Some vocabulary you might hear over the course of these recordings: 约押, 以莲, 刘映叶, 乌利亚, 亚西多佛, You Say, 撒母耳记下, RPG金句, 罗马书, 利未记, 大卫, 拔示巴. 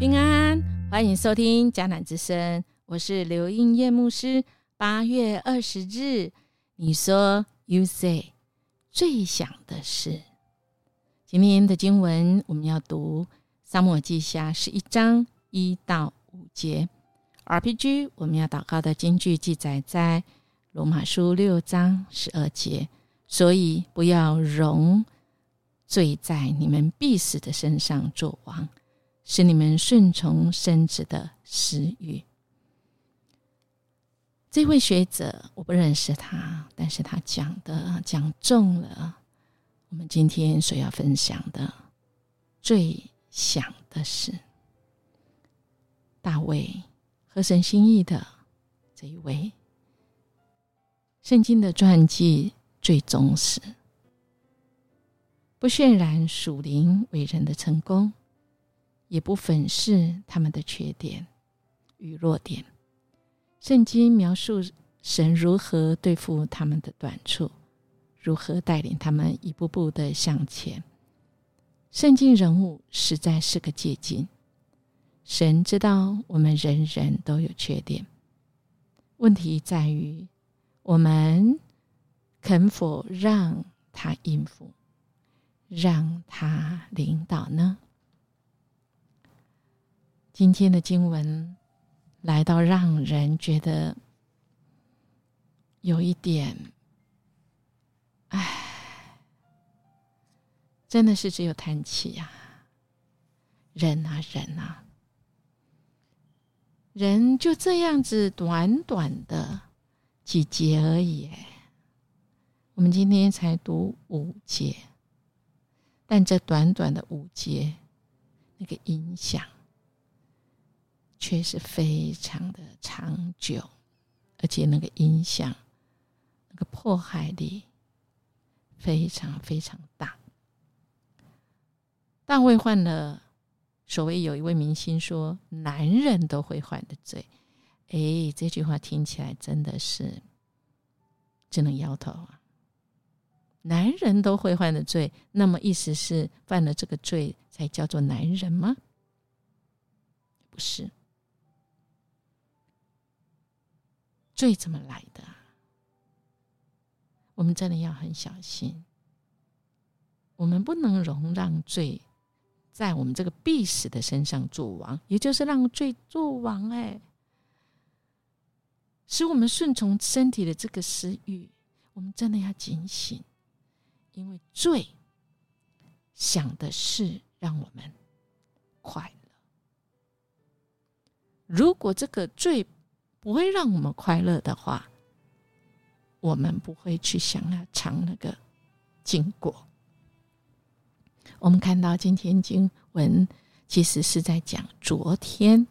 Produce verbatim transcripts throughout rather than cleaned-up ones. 平安，欢迎收听迦南之声，我是刘映叶牧师。八月二十日，你说 You Say 最想的事。今天的经文我们要读撒母耳记下十一章一到五节。R P G 我们要祷告的金句记载在罗马书六章十二节，所以不要容罪在你们必死的身上作王，使你们顺从生殖的私欲。这位学者我不认识他，但是他讲的讲中了我们今天所要分享的最想的事。大卫合神心意的这一位，圣经的传记最忠实，不渲染属灵伟人的成功，也不粉饰他们的缺点与弱点。圣经描述神如何对付他们的短处，如何带领他们一步步的向前。圣经人物实在是个借鉴。神知道我们人人都有缺点，问题在于我们肯否让他应付，让他领导呢？今天的经文来到让人觉得有一点，唉，真的是只有叹气啊！人啊人啊，人就这样子短短的几节而已，我们今天才读五节，但这短短的五节，那个影响却是非常的长久，而且那个影响，那个迫害力非常非常大。大卫患了所谓有一位明星说男人都会患的罪，哎，这句话听起来真的是只能摇头啊！男人都会患的罪，那么意思是犯了这个罪才叫做男人吗？不是。罪怎么来的啊？我们真的要很小心，我们不能容让罪在我们这个必死的身上作王，也就是让罪作王，哎，使我们顺从身体的这个私欲。我们真的要警醒，因为罪想的是让我们快乐。如果这个罪不会让我们快乐的话，我们不会去想要尝那个禁果。我们看到今天经文其实是在讲昨天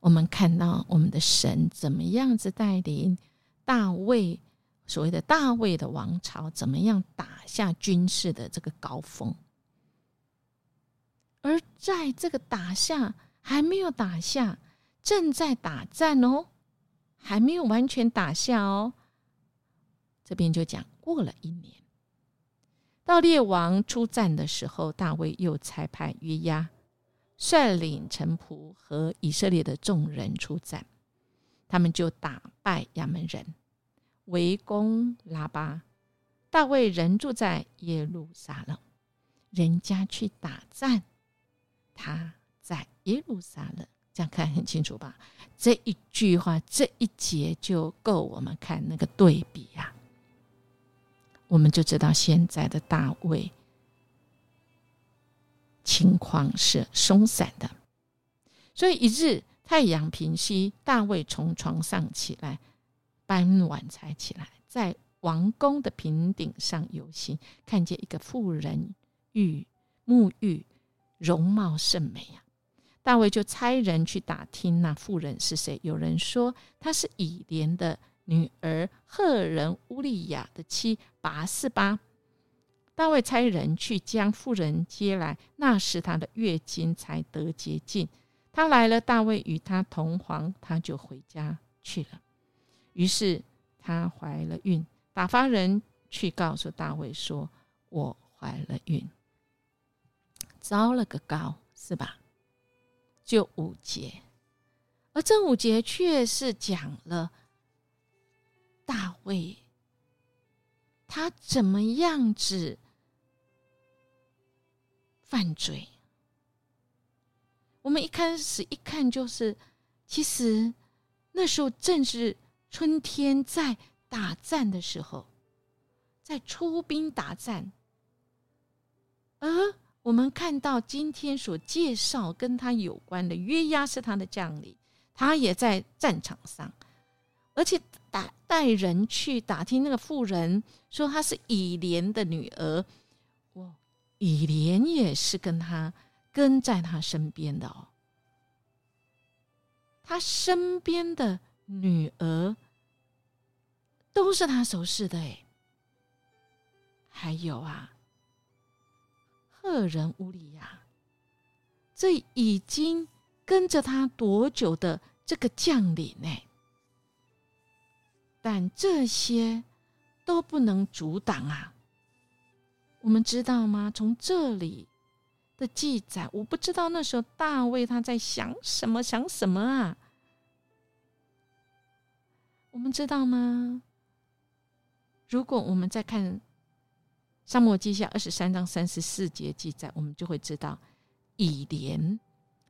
我们看到我们的神怎么样子带领大卫，所谓的大卫的王朝怎么样打下军事的这个高峰。而在这个打下还没有打下，正在打战哦，还没有完全打下哦，这边就讲过了一年，到列王出战的时候，大卫又差派约押率领臣仆和以色列的众人出战，他们就打败亚扪人，围攻拉巴。大卫人住在耶路撒冷，人家去打战，他在耶路撒冷。这样看很清楚吧？这一句话，这一节就够我们看那个对比啊，我们就知道现在的大卫情况是松散的。所以一日太阳平西，大卫从床上起来，傍晚才起来，在王宫的平顶上游行，看见一个妇人浴沐浴，容貌甚美啊。大卫就差人去打听那妇人是谁，有人说她是以莲的女儿赫人乌利亚的妻拔示巴。大卫差人去将妇人接来，那时她的月经才得洁净。她来了，大卫与她同房，她就回家去了。于是她怀了孕，打发人去告诉大卫说我怀了孕，糟了个糕，是吧？就五节，而这五节却是讲了大卫他怎么样子犯罪。我们一开始一看就是，其实那时候正是春天在打战的时候，在出兵打战。而我们看到今天所介绍跟他有关的约押是他的将领，他也在战场上，而且打带人去打听那个妇人，说她是以莲的女儿。哇，以莲也是跟他跟在他身边的哦，他身边的女儿都是他熟识的耶。还有啊，赫人乌利亚，这已经跟着他多久的这个将领耶。但这些都不能阻挡啊，我们知道吗？从这里的记载，我不知道那时候大卫他在想什么想什么啊，我们知道吗？如果我们再看撒母耳记下二十三章三十四节记载，我们就会知道以莲，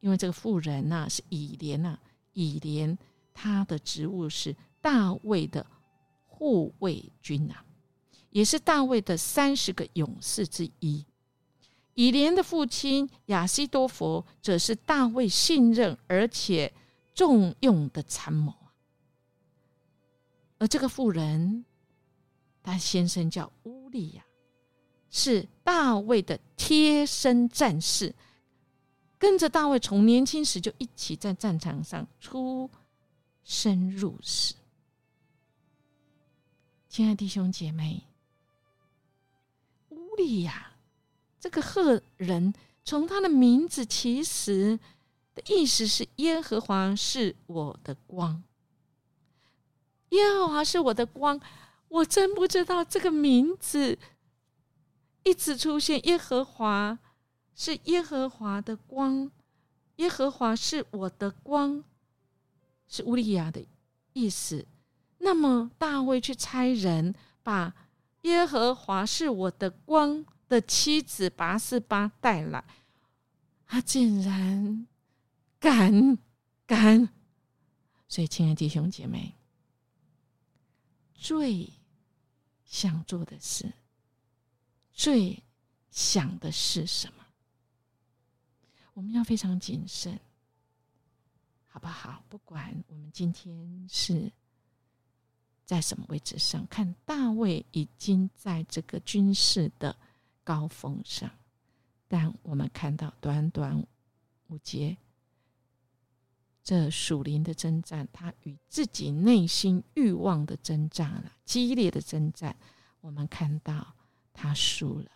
因为这个妇人啊是以莲啊，以莲他的职务是大卫的护卫军啊，也是大卫的三十个勇士之一。以莲的父亲亚西多佛则是大卫信任而且重用的参谋。而这个妇人，他先生叫乌利亚，是大卫的贴身战士，跟着大卫从年轻时就一起在战场上出生入死。亲爱的弟兄姐妹，乌利亚这个赫人，从他的名字其实的意思是耶和华是我的光，耶和华是我的光。我真不知道这个名字一直出现，耶和华是耶和华的光，耶和华是我的光，是乌利亚的意思。那么大卫去差人把耶和华是我的光的妻子拔示巴带来，他竟然敢敢所以亲爱的弟兄姐妹，最想做的事，最想的是什么？我们要非常谨慎，好不好？不管我们今天是在什么位置上，看大卫已经在这个军事的高峰上，但我们看到短短五节，这属灵的征战，他与自己内心欲望的征战了，激烈的征战，我们看到他输了，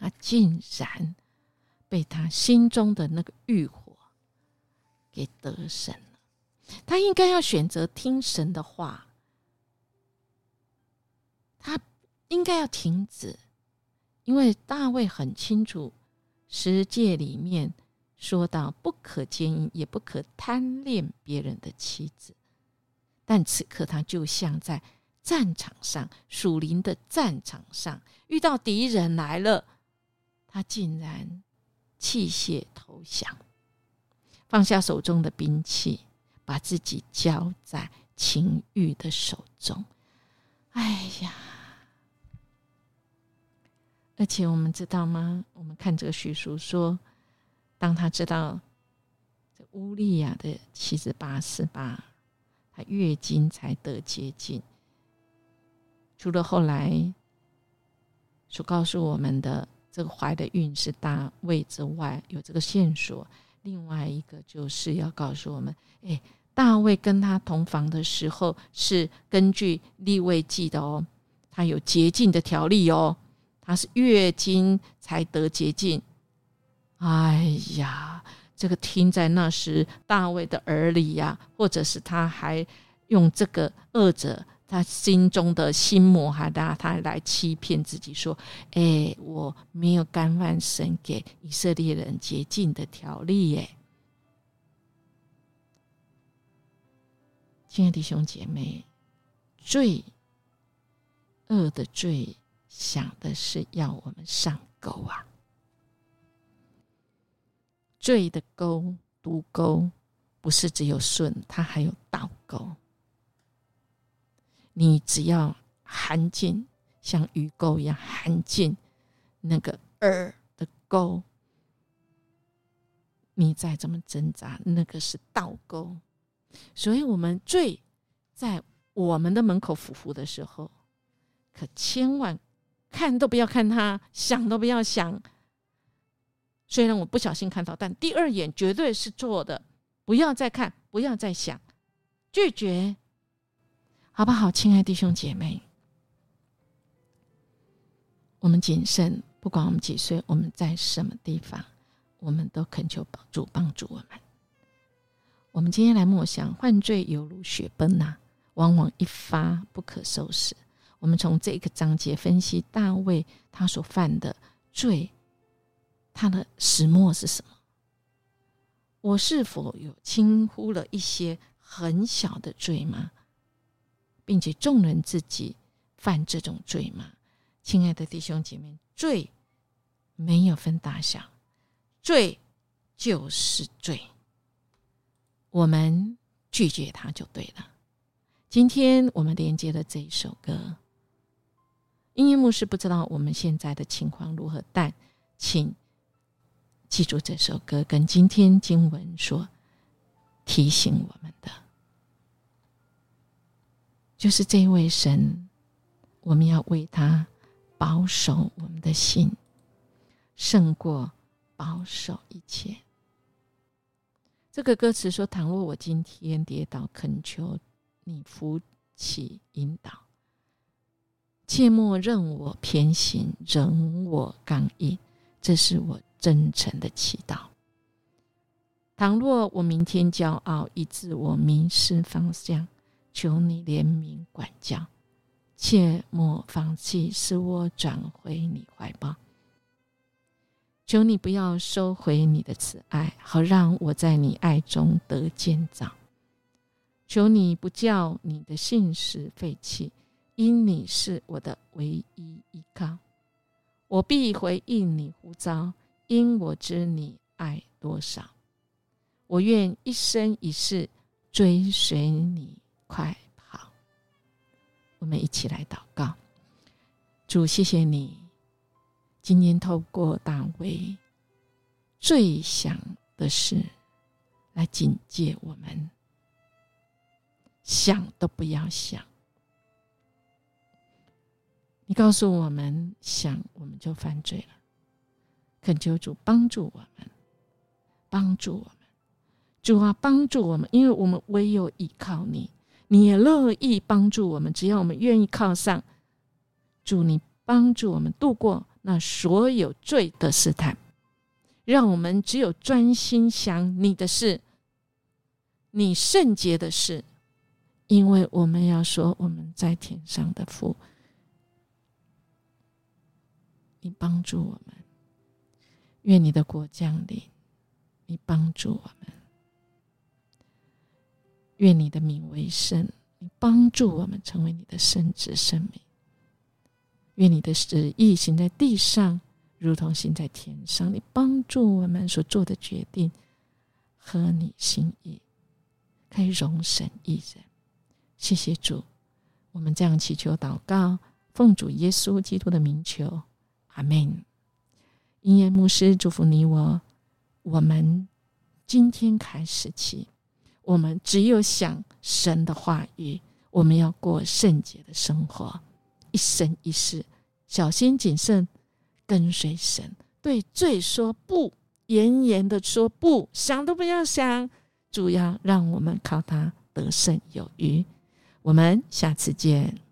他竟然被他心中的那个欲火给得胜了。他应该要选择听神的话，他应该要停止，因为大卫很清楚十诫里面说到不可奸淫，也不可贪恋别人的妻子。但此刻他就像在战场上，属灵的战场上遇到敌人来了，他竟然弃械投降，放下手中的兵器，把自己交在情欲的手中。哎呀，而且我们知道吗？我们看这个叙述说，当他知道这乌利亚的妻子拔示巴他月经才得洁净，除了后来所告诉我们的这个怀的孕是大卫之外，有这个线索，另外一个就是要告诉我们，哎，大卫跟他同房的时候是根据利未记的哦，他有洁净的条例哦，他是月经才得洁净。哎呀，这个听在那时大卫的耳里呀、啊，或者是他还用这个恶者他心中的心魔哈达，他来欺骗自己说，哎，我没有干犯神给以色列人洁净的条例耶。亲爱的弟兄姐妹，罪恶的罪想的是要我们上钩啊，罪的钩毒钩不是只有顺，它还有倒钩。你只要含进像鱼钩一样含进那个饵的钩，你再怎么挣扎，那个是倒钩。所以我们罪在我们的门口俯伏的时候，可千万看都不要看它，想都不要想。虽然我不小心看到，但第二眼绝对是错的，不要再看，不要再想，拒绝，好不好？亲爱的弟兄姐妹，我们谨慎，不管我们几岁，我们在什么地方，我们都恳求主帮助我们。我们今天来默想，犯罪犹如雪崩啊，往往一发不可收拾。我们从这个章节分析大卫他所犯的罪，他的始末是什么？我是否有轻忽了一些很小的罪吗？并且纵容自己犯这种罪吗？亲爱的弟兄姐妹，罪没有分大小，罪就是罪，我们拒绝它就对了。今天我们连接了这一首歌，音乐牧师不知道我们现在的情况如何，但请记住这首歌跟今天经文所提醒我们的，就是这位神，我们要为他保守我们的心，胜过保守一切。这个歌词说，倘若我今天跌倒，恳求你扶起引导，切莫任我偏行，仍我刚硬，这是我真诚的祈祷。倘若我明天骄傲，以致我迷失方向，求你怜悯管教，切莫放弃，使我转回你怀抱。求你不要收回你的慈爱，好让我在你爱中得建造。求你不叫你的信实废弃，因你是我的唯一依靠。我必回应你呼召，因我知你爱多少。我愿一生一世追随你快跑。我们一起来祷告。主，谢谢你今天透过大卫最想的事来警戒我们，想都不要想。你告诉我们，想我们就犯罪了。恳求主帮助我们，帮助我们，主啊，帮助我们，因为我们唯有依靠你，你也乐意帮助我们，只要我们愿意靠上。主，你帮助我们度过那所有罪的试探，让我们只有专心想你的事，你圣洁的事，因为我们要说我们在天上的父。你帮助我们，愿你的国降临，你帮助我们，愿你的名为圣，你帮助我们成为你的圣子圣名，愿你的旨意行在地上如同行在天上，你帮助我们所做的决定合你心意，可以容神一人。谢谢主，我们这样祈求祷告，奉主耶稣基督的名求，阿们。音乐牧师祝福你我，我们今天开始起，我们只有想神的话语，我们要过圣洁的生活，一生一世小心谨慎跟随神，对罪说不，严严的说不，想都不要想。主要让我们靠他得胜有余。我们下次见。